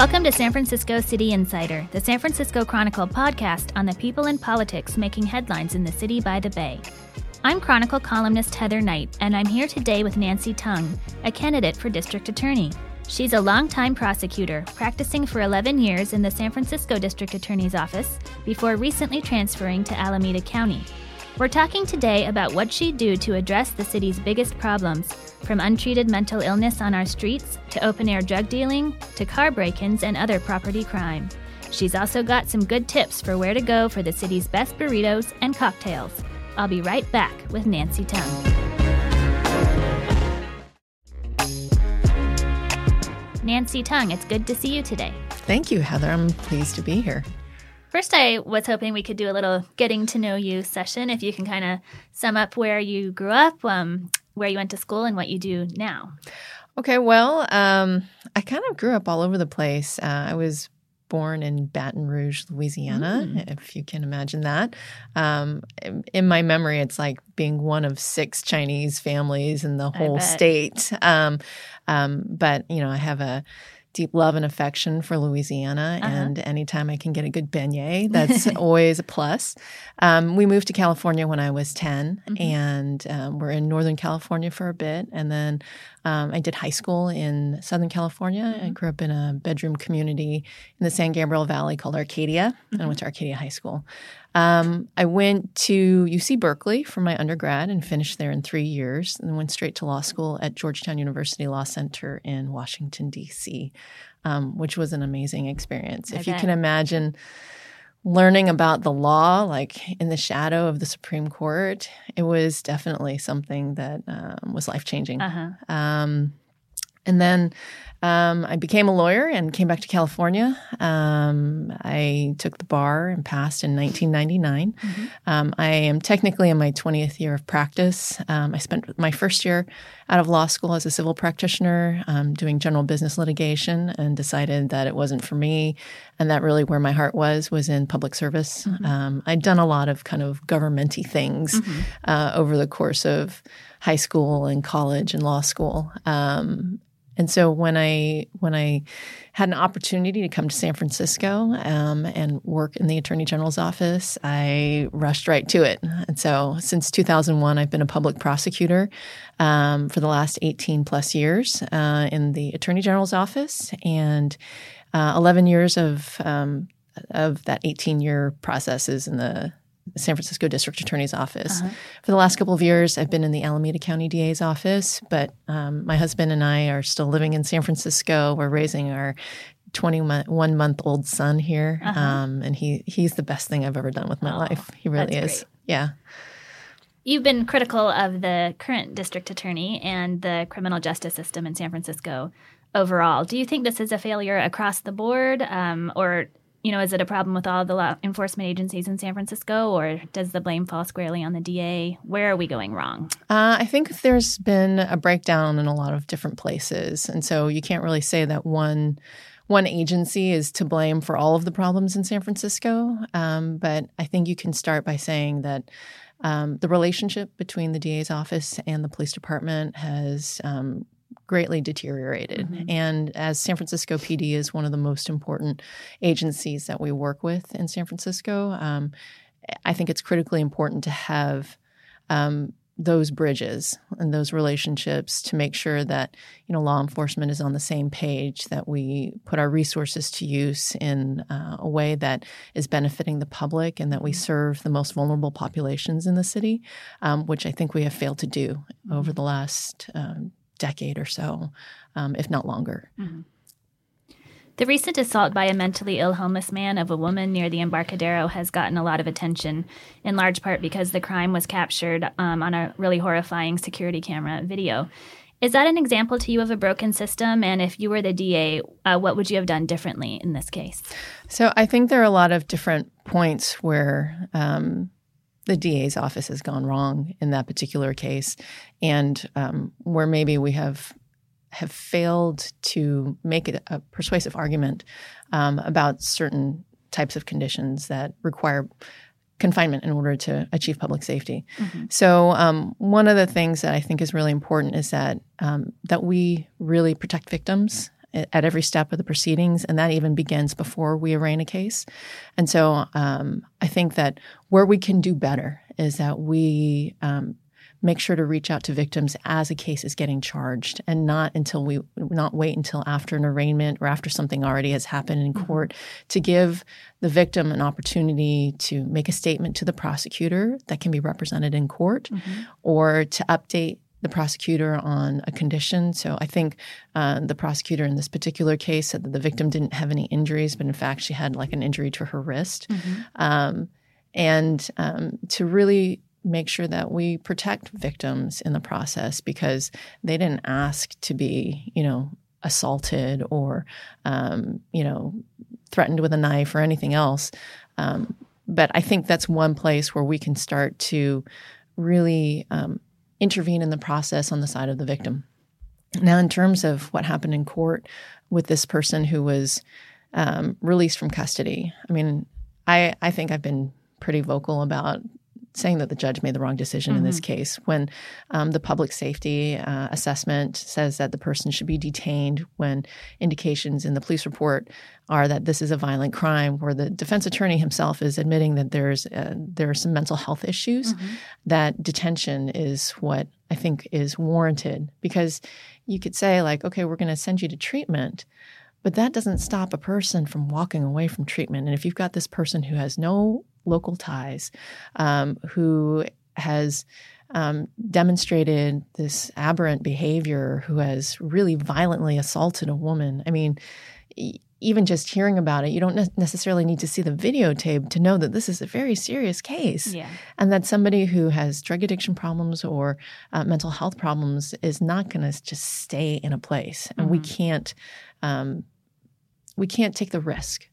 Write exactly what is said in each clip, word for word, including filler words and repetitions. Welcome to San Francisco City Insider, the San Francisco Chronicle podcast on the people in politics making headlines in the city by the bay. I'm Chronicle columnist Heather Knight, and I'm here today with Nancy Tung, a candidate for district attorney. She's a longtime prosecutor, practicing for eleven years in the San Francisco District Attorney's Office before recently transferring to Alameda County. We're talking today about what she'd do to address the city's biggest problems, from untreated mental illness on our streets to open-air drug dealing to car break-ins and other property crime. She's also got some good tips for where to go for the city's best burritos and cocktails. I'll be right back with Nancy Tung. Nancy Tung, it's good to see you today. Thank you, Heather. I'm pleased to be here. First, I was hoping we could do a little getting to know you session, if you can kind of sum up where you grew up, um, where you went to school, and what you do now. Okay, well, um, I kind of grew up all over the place. Uh, I was born in Baton Rouge, Louisiana, mm. if you can imagine that. Um, in my memory, it's like being one of six Chinese families in the whole state. Um, um, but, you know, I have a deep love and affection for Louisiana, uh-huh. and anytime I can get a good beignet, that's always a plus. Um, we moved to California when I was ten, mm-hmm. and um, we're in Northern California for a bit, and then um, I did high school in Southern California. Mm-hmm. I grew up in a bedroom community in the San Gabriel Valley called Arcadia, mm-hmm. and I went to Arcadia High School. Um, I went to U C Berkeley for my undergrad and finished there in three years, and then went straight to law school at Georgetown University Law Center in Washington, D C, um, which was an amazing experience. I if bet. You can imagine learning about the law, like in the shadow of the Supreme Court, it was definitely something that um, was life-changing. Uh-huh. Um, and then um, I became a lawyer and came back to California. Um, I took the bar and passed in nineteen ninety-nine. Mm-hmm. Um, I am technically in my twentieth year of practice. Um, I spent my first year out of law school as a civil practitioner um, doing general business litigation, and decided that it wasn't for me. And that really where my heart was, was in public service. Mm-hmm. Um, I'd done a lot of kind of government-y things mm-hmm. uh, over the course of high school and college and law school. Um, And so when I when I had an opportunity to come to San Francisco um, and work in the Attorney General's office, I rushed right to it. And so since two thousand one, I've been a public prosecutor um, for the last eighteen plus years uh, in the Attorney General's office, and uh, eleven years of um, of that eighteen year process is in the San Francisco District Attorney's Office. Uh-huh. For the last couple of years, I've been in the Alameda County D A's office, but um, my husband and I are still living in San Francisco. We're raising our twenty-one-month-old son here, uh-huh. um, and he he's the best thing I've ever done with my oh, life. He really is. Great. Yeah. You've been critical of the current district attorney and the criminal justice system in San Francisco overall. Do you think this is a failure across the board, um, or you know, is it a problem with all the law enforcement agencies in San Francisco, or does the blame fall squarely on the D A? Where are we going wrong? Uh, I think there's been a breakdown in a lot of different places. And so you can't really say that one one agency is to blame for all of the problems in San Francisco. Um, but I think you can start by saying that um, the relationship between the D A's office and the police department has um greatly deteriorated. Mm-hmm. And as San Francisco P D is one of the most important agencies that we work with in San Francisco, um, I think it's critically important to have um, those bridges and those relationships to make sure that, you know, law enforcement is on the same page, that we put our resources to use in uh, a way that is benefiting the public, and that we serve the most vulnerable populations in the city, um, which I think we have failed to do mm-hmm. over the last um decade or so, um, if not longer. Mm-hmm. The recent assault by a mentally ill homeless man of a woman near the Embarcadero has gotten a lot of attention, in large part because the crime was captured um, on a really horrifying security camera video. Is that an example to you of a broken system? And if you were the D A, uh, what would you have done differently in this case? So I think there are a lot of different points where um, the D A's office has gone wrong in that particular case, and um, where maybe we have have failed to make it a persuasive argument um, about certain types of conditions that require confinement in order to achieve public safety. Mm-hmm. So um, one of the things that I think is really important is that um, that we really protect victims. at every step of the proceedings, and that even begins before we arraign a case. And so um, I think that where we can do better is that we um, make sure to reach out to victims as a case is getting charged, and not until we not wait until after an arraignment or after something already has happened in court, to give the victim an opportunity to make a statement to the prosecutor that can be represented in court, mm-hmm. or to update the prosecutor on a condition. So I think uh, the prosecutor in this particular case said that the victim didn't have any injuries, but in fact she had like an injury to her wrist. Mm-hmm. Um, and um, to really make sure that we protect victims in the process, because they didn't ask to be, you know, assaulted or, um, you know, threatened with a knife or anything else. Um, but I think that's one place where we can start to really um, intervene in the process on the side of the victim. Now, in terms of what happened in court with this person who was um, released from custody, I mean, I, I think I've been pretty vocal about saying that the judge made the wrong decision, mm-hmm. in this case, when um, the public safety uh, assessment says that the person should be detained when indications in the police report are that this is a violent crime, where the defense attorney himself is admitting that there's uh, there are some mental health issues, mm-hmm. that detention is what I think is warranted. Because you could say, like, okay, we're going to send you to treatment, but that doesn't stop a person from walking away from treatment. And if you've got this person who has no local ties, um, who has um, demonstrated this aberrant behavior, who has really violently assaulted a woman. I mean, e- even just hearing about it, you don't ne- necessarily need to see the videotape to know that this is a very serious case. Yeah. And that somebody who has drug addiction problems or uh, mental health problems is not going to just stay in a place. And mm-hmm. we can't um, we can't take the risk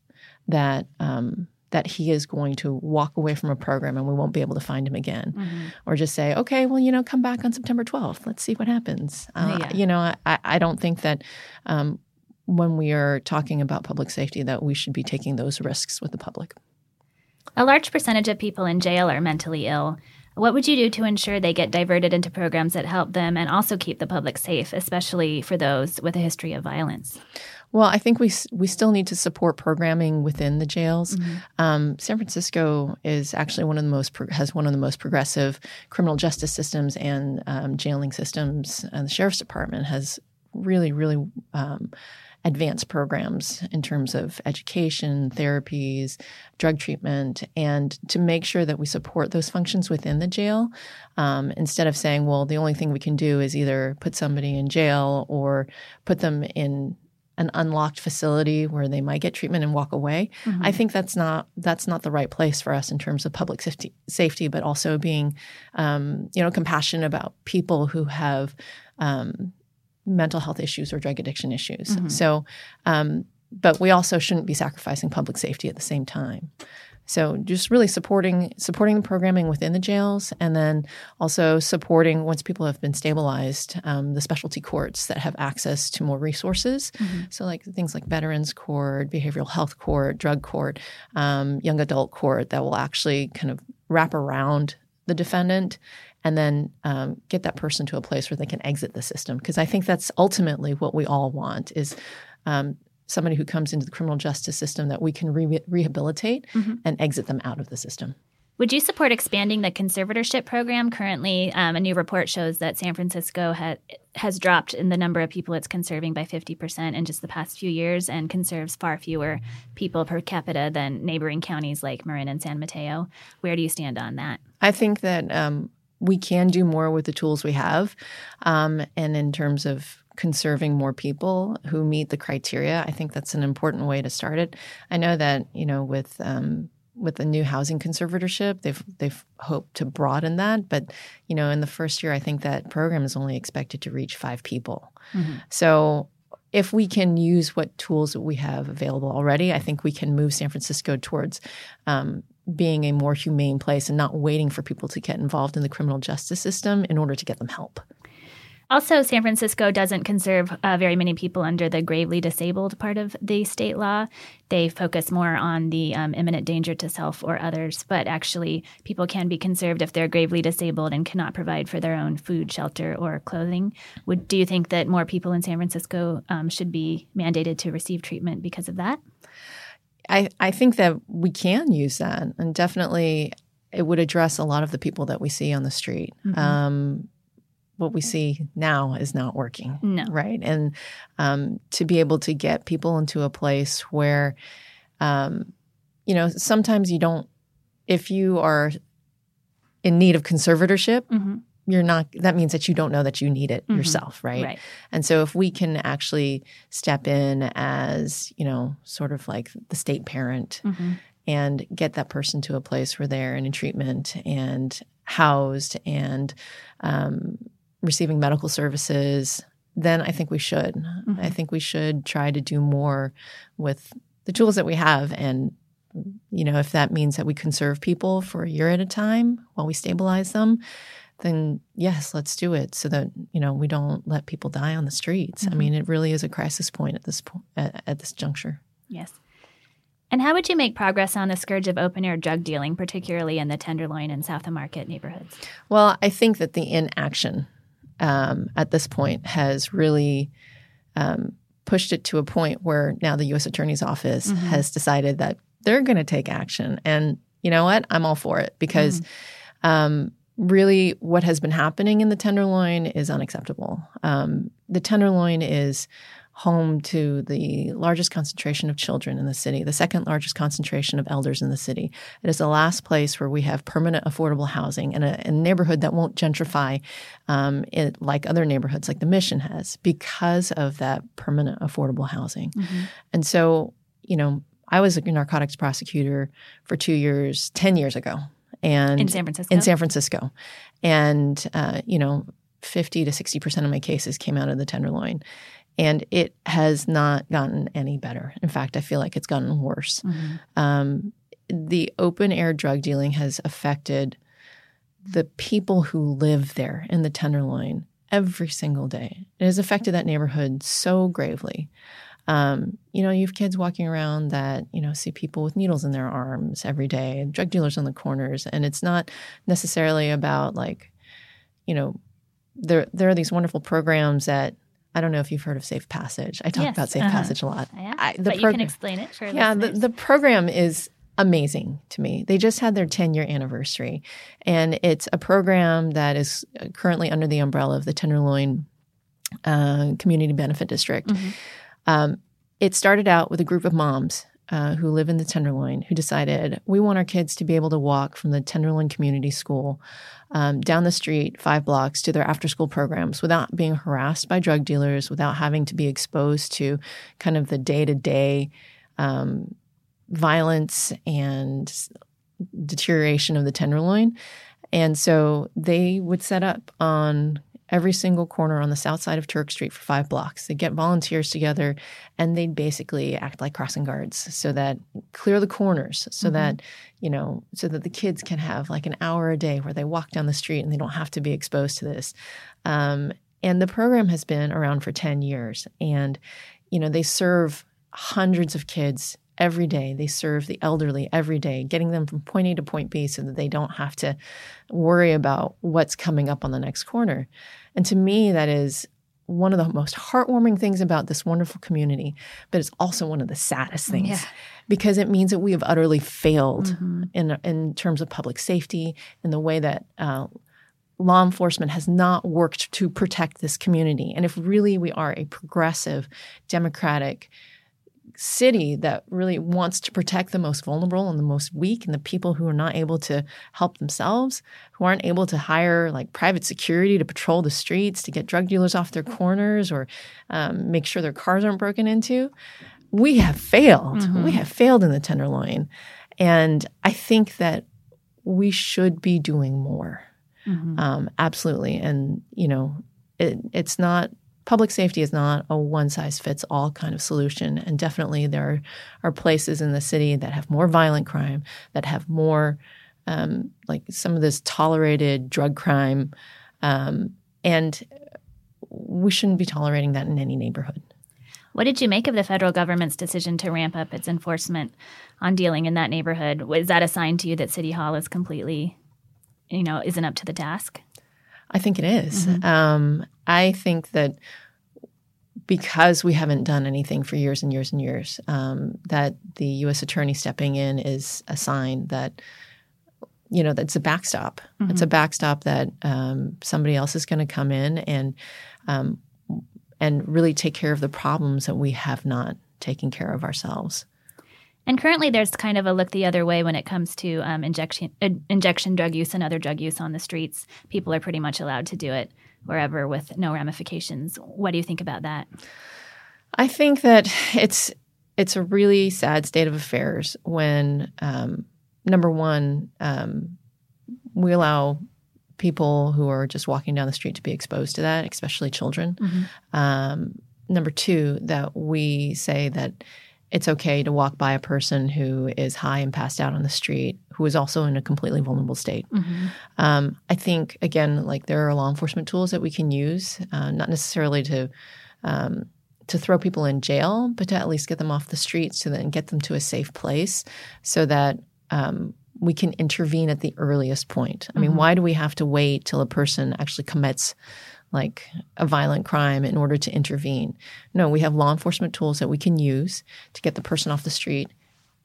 that um, – that he is going to walk away from a program and we won't be able to find him again. Mm-hmm. Or just say, okay, well, you know, come back on September twelfth. Let's see what happens. Uh, yeah. You know, I, I don't think that um, when we are talking about public safety that we should be taking those risks with the public. A large percentage of people in jail are mentally ill. What would you do to ensure they get diverted into programs that help them and also keep the public safe, especially for those with a history of violence? Well, I think we we still need to support programming within the jails. Mm-hmm. Um, San Francisco is actually one of the most pro- has one of the most progressive criminal justice systems and um, jailing systems, and the sheriff's department has really, really um, advanced programs in terms of education, therapies, drug treatment, and to make sure that we support those functions within the jail, um, instead of saying, well, the only thing we can do is either put somebody in jail or put them in an unlocked facility where they might get treatment and walk away. Mm-hmm. I think that's not that's not the right place for us in terms of public safety, safety but also being, um, you know, compassionate about people who have um, mental health issues or drug addiction issues. Mm-hmm. So, um, but we also shouldn't be sacrificing public safety at the same time. So just really supporting supporting the programming within the jails, and then also supporting, once people have been stabilized, um, the specialty courts that have access to more resources. Mm-hmm. So like things like Veterans Court, Behavioral Health Court, Drug Court, um, Young Adult Court, that will actually kind of wrap around the defendant and then um, get that person to a place where they can exit the system. Because I think that's ultimately what we all want is um, – somebody who comes into the criminal justice system that we can re- rehabilitate mm-hmm. and exit them out of the system. Would you support expanding the conservatorship program? Currently, um, a new report shows that San Francisco ha- has dropped in the number of people it's conserving by fifty percent in just the past few years, and conserves far fewer people per capita than neighboring counties like Marin and San Mateo. Where do you stand on that? I think that um, we can do more with the tools we have, um, and in terms of conserving more people who meet the criteria. I think that's an important way to start it. I know that, you know, with um, with the new housing conservatorship, they've they've hoped to broaden that. But, you know, in the first year, I think that program is only expected to reach five people. Mm-hmm. So if we can use what tools that we have available already, I think we can move San Francisco towards um, being a more humane place and not waiting for people to get involved in the criminal justice system in order to get them help. Also, San Francisco doesn't conserve uh, very many people under the gravely disabled part of the state law. They focus more on the um, imminent danger to self or others, but actually people can be conserved if they're gravely disabled and cannot provide for their own food, shelter, or clothing. Would, do you think that more people in San Francisco um, should be mandated to receive treatment because of that? I, I think that we can use that, and definitely it would address a lot of the people that we see on the street. Mm-hmm. Um, what we see now is not working, no. right? And um, to be able to get people into a place where, um, you know, sometimes you don't – if you are in need of conservatorship, mm-hmm. you're not – that means that you don't know that you need it mm-hmm. yourself, right? right? And so if we can actually step in as, you know, sort of like the state parent mm-hmm. and get that person to a place where they're in treatment and housed and um, – receiving medical services, then I think we should. Mm-hmm. I think we should try to do more with the tools that we have. And, you know, if that means that we conserve people for a year at a time while we stabilize them, then yes, let's do it so that, you know, we don't let people die on the streets. Mm-hmm. I mean, it really is a crisis point at this po- at, at this juncture. Yes. And how would you make progress on the scourge of open-air drug dealing, particularly in the Tenderloin and South of Market neighborhoods? Well, I think that the inaction Um, at this point has really um, pushed it to a point where now the U S Attorney's Office mm-hmm. has decided that they're going to take action. And you know what? I'm all for it because mm-hmm. um, really what has been happening in the Tenderloin is unacceptable. Um, the Tenderloin is home to the largest concentration of children in the city, the second largest concentration of elders in the city. It is the last place where we have permanent affordable housing in a, a neighborhood that won't gentrify um, it, like other neighborhoods like the Mission has because of that permanent affordable housing. Mm-hmm. And so, you know, I was a narcotics prosecutor for two years, ten years ago. And in San Francisco? In San Francisco. And, uh, you know, fifty to sixty percent of my cases came out of the Tenderloin. And it has not gotten any better. In fact, I feel like it's gotten worse. Mm-hmm. Um, the open-air drug dealing has affected the people who live there in the Tenderloin every single day. It has affected that neighborhood so gravely. Um, you know, you have kids walking around that, you know, see people with needles in their arms every day, and drug dealers on the corners. And it's not necessarily about, like, you know, there there are these wonderful programs that – I don't know if you've heard of Safe Passage. I talk yes, about Safe uh-huh. Passage a lot. Yeah, I, the but prog- you can explain it. Sure, yeah, the, the program is amazing to me. They just had their ten-year anniversary, and it's a program that is currently under the umbrella of the Tenderloin uh, Community Benefit District. Mm-hmm. Um, it started out with a group of moms uh, who live in the Tenderloin who decided, we want our kids to be able to walk from the Tenderloin Community School Um, down the street, five blocks, to their after-school programs without being harassed by drug dealers, without having to be exposed to kind of the day-to-day um, violence and deterioration of the Tenderloin. And so they would set up on every single corner on the south side of Turk Street for five blocks. They'd get volunteers together, and they'd basically act like crossing guards so that clear the corners so mm-hmm. that, you know, so that the kids can have like an hour a day where they walk down the street and they don't have to be exposed to this. Um, and the program has been around for ten years. And, you know, they serve hundreds of kids every day. They serve the elderly every day, getting them from point A to point B so that they don't have to worry about what's coming up on the next corner. And to me, that is one of the most heartwarming things about this wonderful community, but it's also one of the saddest things yeah. because it means that we have utterly failed mm-hmm. in in terms of public safety and the way that uh, law enforcement has not worked to protect this community. And if really we are a progressive, democratic city that really wants to protect the most vulnerable and the most weak and the people who are not able to help themselves, who aren't able to hire like private security to patrol the streets, to get drug dealers off their corners or um, make sure their cars aren't broken into, we have failed. Mm-hmm. We have failed in the Tenderloin. And I think that we should be doing more. Mm-hmm. Um, absolutely. And, you know, it, it's not – public safety is not a one-size-fits-all kind of solution, and definitely there are, are places in the city that have more violent crime, that have more um, like some of this tolerated drug crime, um, and we shouldn't be tolerating that in any neighborhood. What did you make of the federal government's decision to ramp up its enforcement on dealing in that neighborhood? Was that a sign to you that City Hall is completely, you know, isn't up to the task? I think it is. Mm-hmm. Um, I think that because we haven't done anything for years and years and years, um, that the U S attorney stepping in is a sign that, you know, that's a backstop. Mm-hmm. It's a backstop that um, somebody else is going to come in and um, and really take care of the problems that we have not taken care of ourselves. And currently there's kind of a look the other way when it comes to um, injection uh, injection drug use and other drug use on the streets. People are pretty much allowed to do it wherever with no ramifications. What do you think about that? I think that it's it's a really sad state of affairs when, um, number one, um, we allow people who are just walking down the street to be exposed to that, especially children. Mm-hmm. Um, number two, that we say that it's okay to walk by a person who is high and passed out on the street, who is also in a completely vulnerable state. Mm-hmm. Um, I think, again, like there are law enforcement tools that we can use, uh, not necessarily to um, to throw people in jail, but to at least get them off the streets so then get them to a safe place so that um, we can intervene at the earliest point. I mean, mm-hmm. why do we have to wait till a person actually commits like a violent crime in order to intervene? No, we have law enforcement tools that we can use to get the person off the street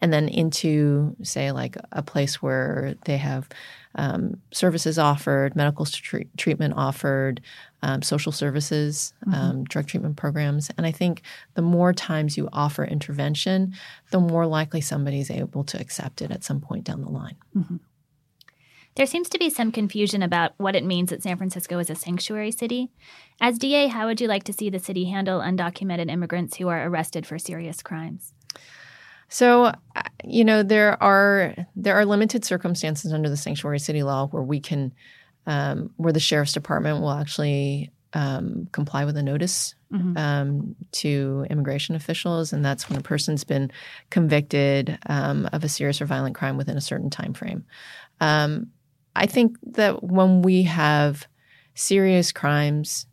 and then into, say, like a place where they have um, services offered, medical tre- treatment offered, um, social services, mm-hmm. um, drug treatment programs. And I think the more times you offer intervention, the more likely somebody's able to accept it at some point down the line. Mm-hmm. There seems to be some confusion about what it means that San Francisco is a sanctuary city. As D A, how would you like to see the city handle undocumented immigrants who are arrested for serious crimes? So, you know, there are there are limited circumstances under the sanctuary city law where we can, um, where the sheriff's department will actually um, comply with a notice mm-hmm. um, to immigration officials, and that's when a person's been convicted um, of a serious or violent crime within a certain time frame. Um, I think that when we have serious crimes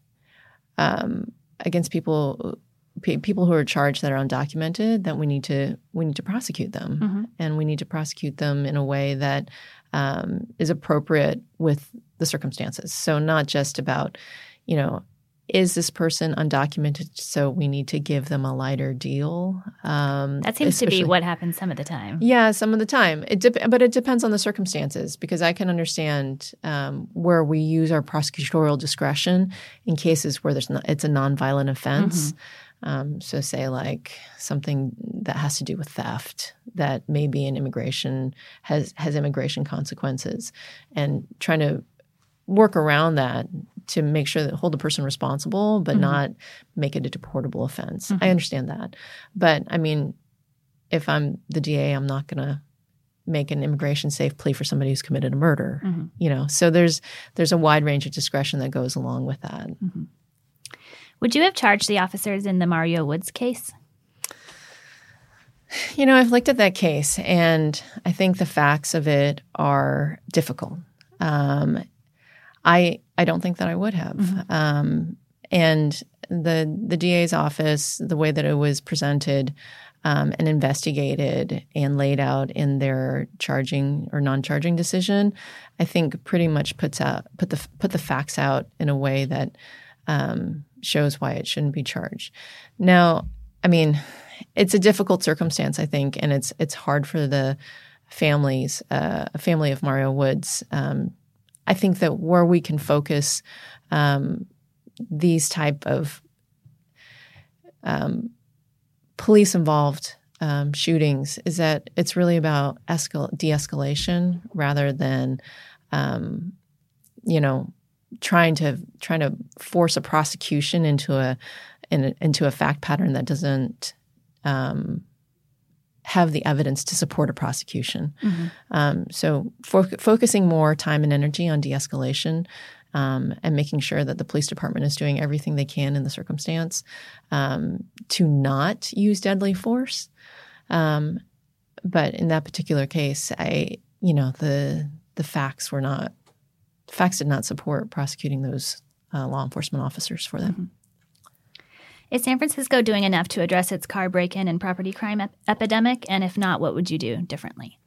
um, against people, p- people who are charged that are undocumented, that we need to we need to prosecute them, mm-hmm. and we need to prosecute them in a way that um, is appropriate with the circumstances. So not just about, you know, is this person undocumented, so we need to give them a lighter deal? Um, that seems to be what happens some of the time. Yeah, some of the time. It de- but it depends on the circumstances, because I can understand um, where we use our prosecutorial discretion in cases where there's no, it's a nonviolent offense. Mm-hmm. Um, so say like something that has to do with theft that maybe in immigration has, has immigration consequences, and trying to work around that to make sure that hold the person responsible, but mm-hmm. not make it a deportable offense. Mm-hmm. I understand that. But I mean, if I'm the D A, I'm not going to make an immigration safe plea for somebody who's committed a murder, mm-hmm. you know? So there's, there's a wide range of discretion that goes along with that. Mm-hmm. Would you have charged the officers in the Mario Woods case? You know, I've looked at that case, and I think the facts of it are difficult. Um, I I don't think that I would have. Mm-hmm. Um, and the the D A's office, the way that it was presented um, and investigated and laid out in their charging or non-charging decision, I think pretty much puts out put the put the facts out in a way that um, shows why it shouldn't be charged. Now, I mean, it's a difficult circumstance, I think, and it's it's hard for the families, uh, a family of Mario Woods. Um, I think that where we can focus um, these type of um, police-involved um, shootings is that it's really about escal- de-escalation rather than, um, you know, trying to trying to force a prosecution into a, in a into a fact pattern that doesn't um, have the evidence to support a prosecution. Mm-hmm. Um, so fo- focusing more time and energy on de-escalation um, and making sure that the police department is doing everything they can in the circumstance um, to not use deadly force. Um, but in that particular case, I, you know, the the facts were not facts did not support prosecuting those uh, law enforcement officers for that. Mm-hmm. Is San Francisco doing enough to address its car break-in and property crime ep- epidemic? And if not, what would you do differently?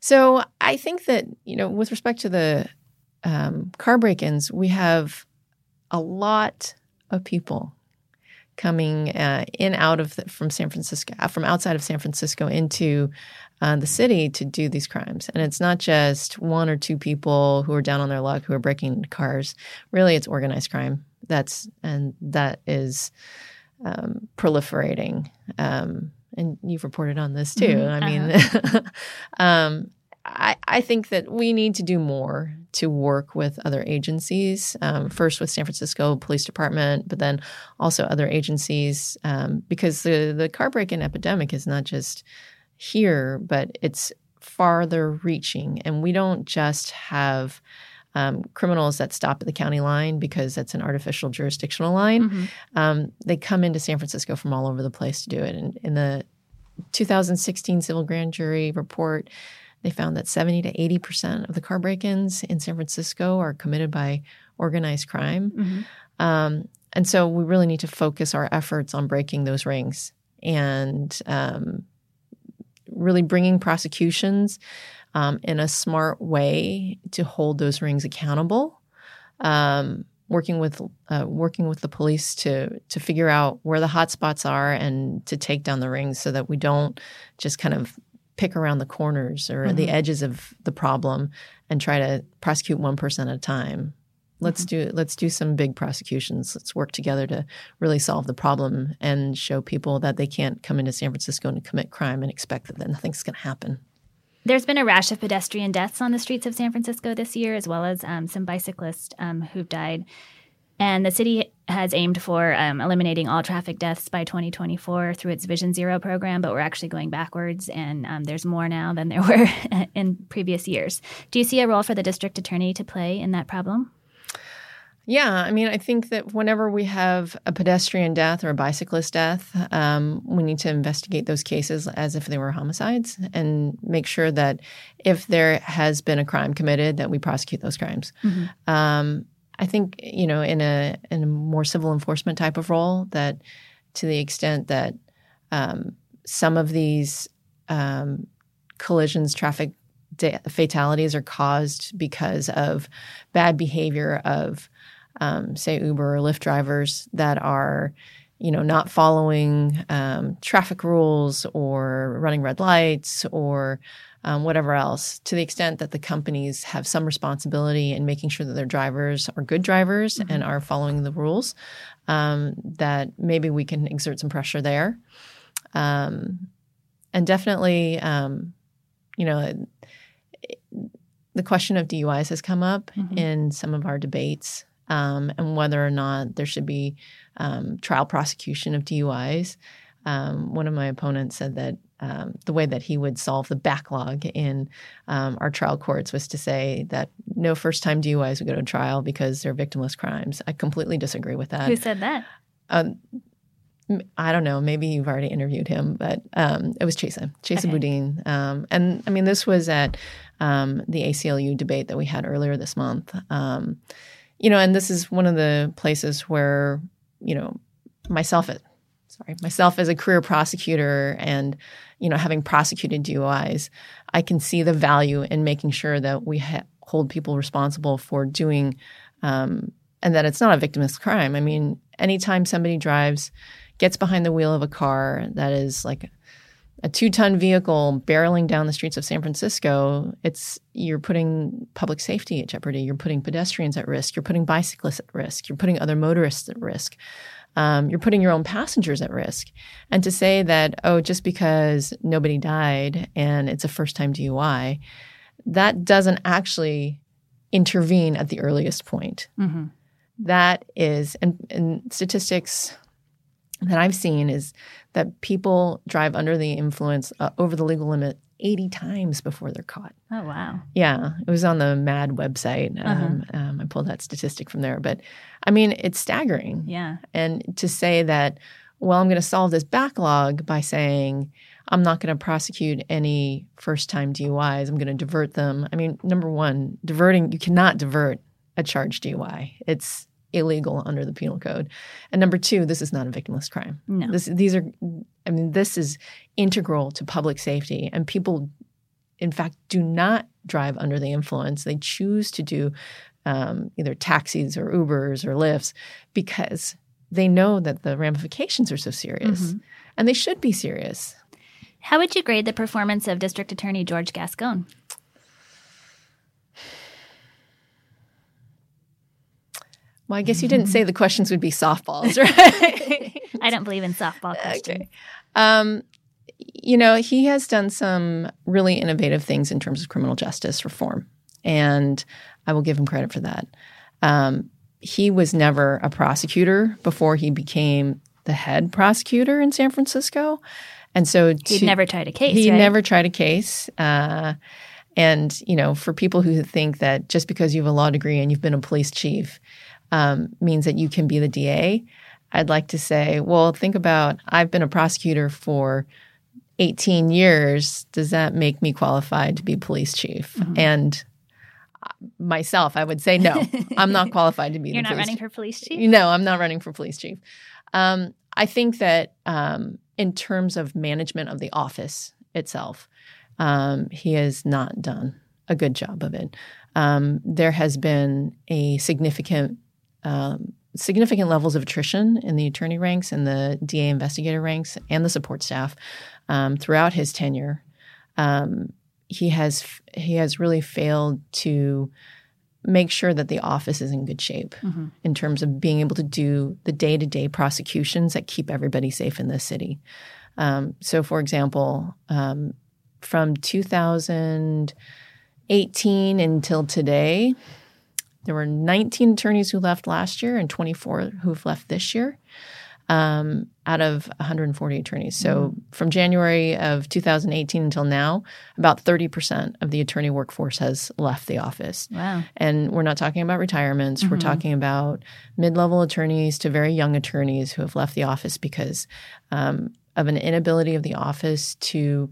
So I think that, you know, with respect to the um, car break-ins, we have a lot of people coming uh, in out of the, from San Francisco, from outside of San Francisco into uh, the city to do these crimes. And it's not just one or two people who are down on their luck who are breaking cars. Really, it's organized crime. That's and that is um, proliferating. Um, and you've reported on this too. Mm-hmm. I mean, uh-huh. um, I, I think that we need to do more to work with other agencies, um, first with San Francisco Police Department, but then also other agencies, um, because the, the car break-in epidemic is not just here, but it's farther reaching. And we don't just have um, criminals that stop at the county line because that's an artificial jurisdictional line. Mm-hmm. Um, they come into San Francisco from all over the place to do it. And in the two thousand sixteen civil grand jury report, they found that seventy to eighty percent of the car break-ins in San Francisco are committed by organized crime. Mm-hmm. Um, and so we really need to focus our efforts on breaking those rings and um, really bringing prosecutions um, in a smart way to hold those rings accountable, um, working with uh, working with the police to to figure out where the hot spots are and to take down the rings so that we don't just kind of pick around the corners or mm-hmm. the edges of the problem and try to prosecute one person at a time. Let's mm-hmm. do let's do some big prosecutions. Let's work together to really solve the problem and show people that they can't come into San Francisco and commit crime and expect that, that nothing's going to happen. There's been a rash of pedestrian deaths on the streets of San Francisco this year, as well as um, some bicyclists um, who've died. And the city has aimed for um, eliminating all traffic deaths by twenty twenty-four through its Vision Zero program, but we're actually going backwards, and um, there's more now than there were in previous years. Do you see a role for the district attorney to play in that problem? Yeah. I mean, I think that whenever we have a pedestrian death or a bicyclist death, um, we need to investigate those cases as if they were homicides and make sure that if there has been a crime committed, that we prosecute those crimes. Mm-hmm. Um I think, you know, in a in a more civil enforcement type of role, that to the extent that um, some of these um, collisions, traffic de- fatalities are caused because of bad behavior of, um, say, Uber or Lyft drivers that are, you know, not following um, traffic rules or running red lights or Um, whatever else, to the extent that the companies have some responsibility in making sure that their drivers are good drivers mm-hmm. and are following the rules, um, that maybe we can exert some pressure there. Um, and definitely, um, you know, it, the question of D U Is has come up mm-hmm. in some of our debates um, and whether or not there should be um, trial prosecution of D U Is. Um, one of my opponents said that Um, the way that he would solve the backlog in um, our trial courts was to say that no first-time D U Is would go to trial because they're victimless crimes. I completely disagree with that. Who said that? Um, I don't know. Maybe you've already interviewed him, but um, it was Chesa, Chesa okay. Boudin. Um, and, I mean, this was at um, the A C L U debate that we had earlier this month. Um, you know, and this is one of the places where, you know, myself – Sorry, myself as a career prosecutor and, you know, having prosecuted D U Is, I can see the value in making sure that we ha- hold people responsible for doing um, and that it's not a victimless crime. I mean, anytime somebody drives, gets behind the wheel of a car that is like a two-ton vehicle barreling down the streets of San Francisco, it's you're putting public safety at jeopardy. You're putting pedestrians at risk. You're putting bicyclists at risk. You're putting other motorists at risk. Um, you're putting your own passengers at risk. And to say that, oh, just because nobody died and it's a first-time D U I, that doesn't actually intervene at the earliest point. Mm-hmm. That is – and and statistics that I've seen is that people drive under the influence uh, over the legal limit eighty times before they're caught. Oh, wow. Yeah. It was on the MAD website. Um, uh-huh. um, I pulled that statistic from there. But, I mean, it's staggering. Yeah. And to say that, well, I'm going to solve this backlog by saying I'm not going to prosecute any first-time D U Is. I'm going to divert them. I mean, number one, diverting, you cannot divert a charged D U I. It's illegal under the penal code. And number two, this is not a victimless crime. No. This, these are, I mean, this is integral to public safety. And people, in fact, do not drive under the influence. They choose to do um, either taxis or Ubers or Lyfts because they know that the ramifications are so serious. Mm-hmm. And they should be serious. How would you grade the performance of District Attorney George Gascón? Well, I guess you didn't say the questions would be softballs, right? I don't believe in softball questions. Okay. Um, you know, he has done some really innovative things in terms of criminal justice reform, and I will give him credit for that. Um, he was never a prosecutor before he became the head prosecutor in San Francisco. And so to, He'd never tried a case, He right? never tried a case. Uh, and, you know, for people who think that just because you have a law degree and you've been a police chief Um, means that you can be the D A, I'd like to say, well, think about, I've been a prosecutor for eighteen years. Does that make me qualified to be police chief? Mm-hmm. And myself, I would say, no, I'm not qualified to be the police chief. You're not running for police chief? No, I'm not running for police chief. Um, I think that um, in terms of management of the office itself, um, he has not done a good job of it. Um, there has been a significant Um, significant levels of attrition in the attorney ranks and the D A investigator ranks and the support staff um, throughout his tenure. Um, he has he has really failed to make sure that the office is in good shape mm-hmm. in terms of being able to do the day-to-day prosecutions that keep everybody safe in this city. Um, so, for example, um, from two thousand eighteen until today, there were nineteen attorneys who left last year and twenty-four who've left this year um, out of one hundred forty attorneys. So mm-hmm. from January of two thousand eighteen until now, about thirty percent of the attorney workforce has left the office. Wow. And we're not talking about retirements. Mm-hmm. We're talking about mid-level attorneys to very young attorneys who have left the office because um, of an inability of the office to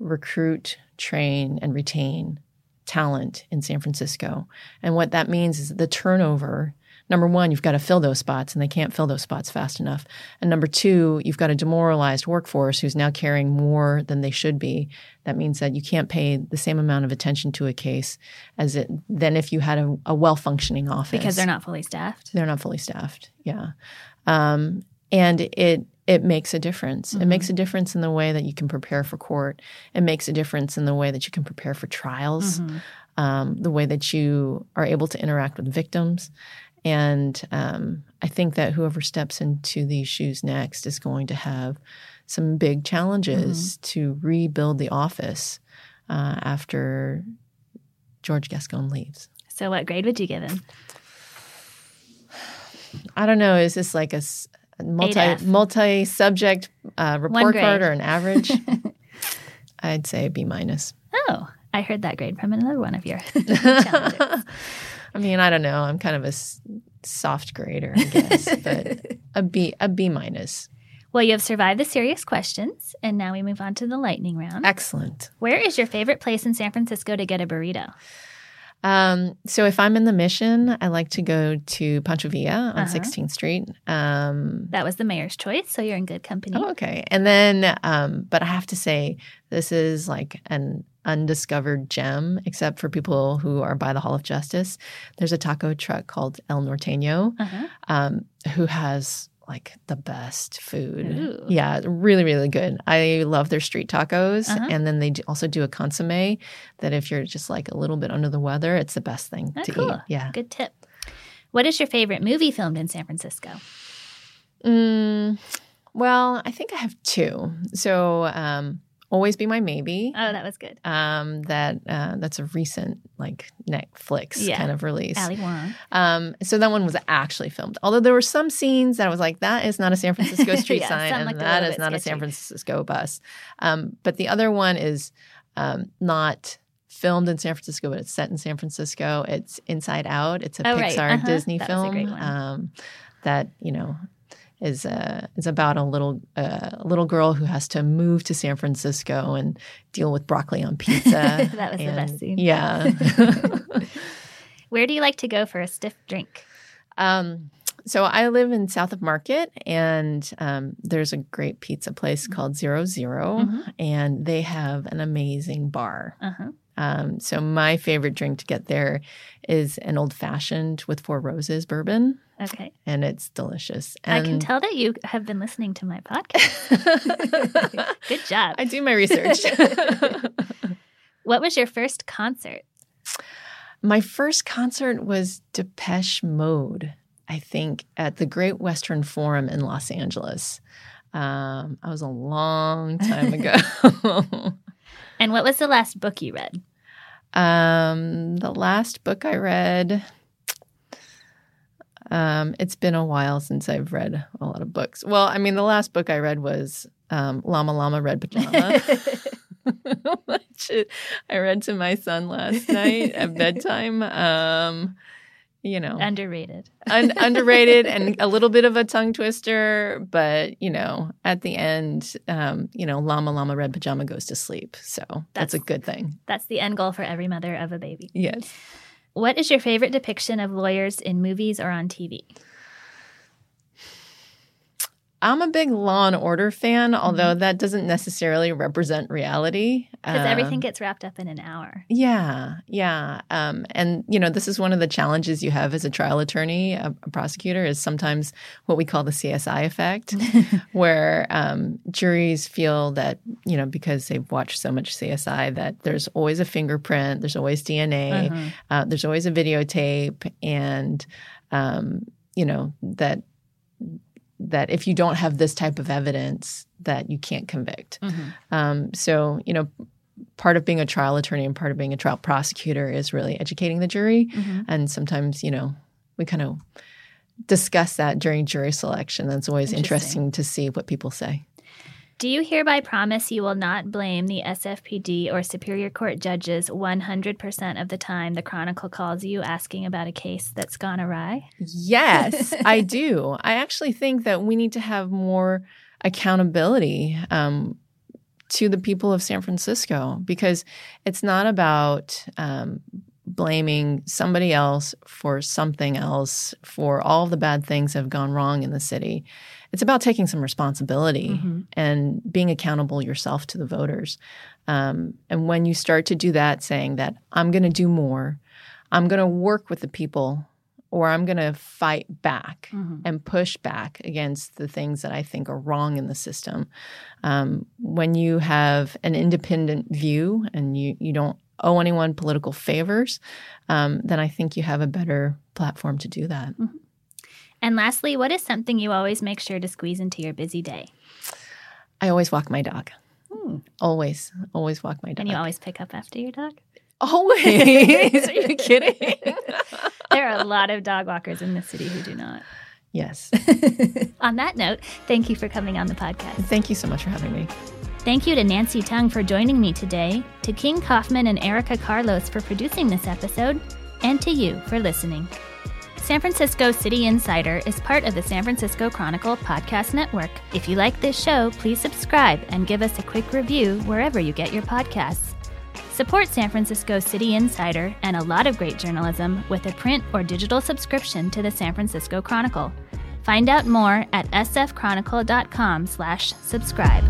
recruit, train, and retain talent in San Francisco. And what that means is the turnover. Number one, you've got to fill those spots, and they can't fill those spots fast enough. And number two, you've got a demoralized workforce who's now carrying more than they should be. That means that you can't pay the same amount of attention to a case as it than if you had a, a well-functioning office. Because they're not fully staffed. They're not fully staffed, yeah. Um, and it It makes a difference. Mm-hmm. It makes a difference in the way that you can prepare for court. It makes a difference in the way that you can prepare for trials, mm-hmm. um, the way that you are able to interact with victims. And um, I think that whoever steps into these shoes next is going to have some big challenges mm-hmm. to rebuild the office uh, after George Gascón leaves. So what grade would you give him? I don't know. Is this like a... Multi, multi-subject uh, report card or an average, I'd say a B minus. Oh, I heard that grade from another one of your challenges. I mean, I don't know. I'm kind of a s- soft grader, I guess, but a B, a B minus. Well, you have survived the serious questions, and now we move on to the lightning round. Excellent. Where is your favorite place in San Francisco to get a burrito? Um, so if I'm in the Mission, I like to go to Pancho Villa on uh-huh. sixteenth street. Um, that was the mayor's choice, so you're in good company. Oh, okay. And then, um, but I have to say, this is like an undiscovered gem, except for people who are by the Hall of Justice. There's a taco truck called El Norteño, uh-huh. um, who has like the best food. Ooh. Yeah, really, really good. I love their street tacos. Uh-huh. And then they also do a consomme that if you're just like a little bit under the weather, it's the best thing oh, to cool. eat. Yeah. Good tip. What is your favorite movie filmed in San Francisco? Mm, well, I think I have two. So um, Always Be My Maybe. Oh, that was good. Um, that uh, That's a recent like Netflix yeah. kind of release. Ali Wong. Um, so that one was actually filmed. Although there were some scenes that I was like, that is not a San Francisco street yeah, sign and like that is not sketchy. A San Francisco bus. Um, but the other one is um, not filmed in San Francisco, but it's set in San Francisco. It's Inside Out. It's a oh, Pixar right. uh-huh. Disney that film was a great one. Um, that, you know, is uh, is about a little uh, little girl who has to move to San Francisco and deal with broccoli on pizza. That was and, the best scene. Yeah. Where do you like to go for a stiff drink? Um, So I live in south of Market, and um, there's a great pizza place called Zero Zero, mm-hmm. and they have an amazing bar. Uh-huh. Um, so my favorite drink to get there is an old-fashioned with Four Roses bourbon. Okay. And it's delicious. And I can tell that you have been listening to my podcast. Good job. I do my research. What was your first concert? My first concert was Depeche Mode, I think, at the Great Western Forum in Los Angeles. Um, I was a long time ago. And what was the last book you read? Um, the last book I read... Um, it's been a while since I've read a lot of books. Well, I mean, the last book I read was um, Llama Llama Red Pajama, which I read to my son last night at bedtime. Um, you know. Underrated. un- underrated and a little bit of a tongue twister. But, you know, at the end, um, you know, Llama Llama Red Pajama goes to sleep. So that's, that's a good thing. That's the end goal for every mother of a baby. Yes. What is your favorite depiction of lawyers in movies or on T V? I'm a big Law and Order fan, although mm-hmm. that doesn't necessarily represent reality. Because um, everything gets wrapped up in an hour. Yeah, yeah. Um, and, you know, this is one of the challenges you have as a trial attorney, a, a prosecutor, is sometimes what we call the C S I effect, where um, juries feel that, you know, because they've watched so much C S I, that there's always a fingerprint, there's always D N A, uh-huh. uh, there's always a videotape, and, um, you know, that... that if you don't have this type of evidence, that you can't convict. Mm-hmm. Um, so, you know, part of being a trial attorney and part of being a trial prosecutor is really educating the jury. Mm-hmm. And sometimes, you know, we kind of discuss that during jury selection. That's always interesting. interesting to see what people say. Do you hereby promise you will not blame the S F P D or Superior Court judges one hundred percent of the time the Chronicle calls you asking about a case that's gone awry? Yes, I do. I actually think that we need to have more accountability um, to the people of San Francisco, because it's not about um, blaming somebody else for something else, for all the bad things that have gone wrong in the city. It's about taking some responsibility mm-hmm. and being accountable yourself to the voters. Um, and when you start to do that, saying that I'm going to do more, I'm going to work with the people, or I'm going to fight back mm-hmm. and push back against the things that I think are wrong in the system. Um, when you have an independent view and you, you don't owe anyone political favors, um, then I think you have a better platform to do that. Mm-hmm. And lastly, what is something you always make sure to squeeze into your busy day? I always walk my dog. Hmm. Always. Always walk my dog. And you always pick up after your dog? Always. Are you kidding? There are a lot of dog walkers in the city who do not. Yes. On that note, thank you for coming on the podcast. Thank you so much for having me. Thank you to Nancy Tung for joining me today, to King Kaufman and Erica Carlos for producing this episode, and to you for listening. San Francisco City Insider is part of the San Francisco Chronicle podcast network. If you like this show, please subscribe and give us a quick review wherever you get your podcasts. Support San Francisco City Insider and a lot of great journalism with a print or digital subscription to the San Francisco Chronicle. Find out more at s f chronicle dot com slash subscribe.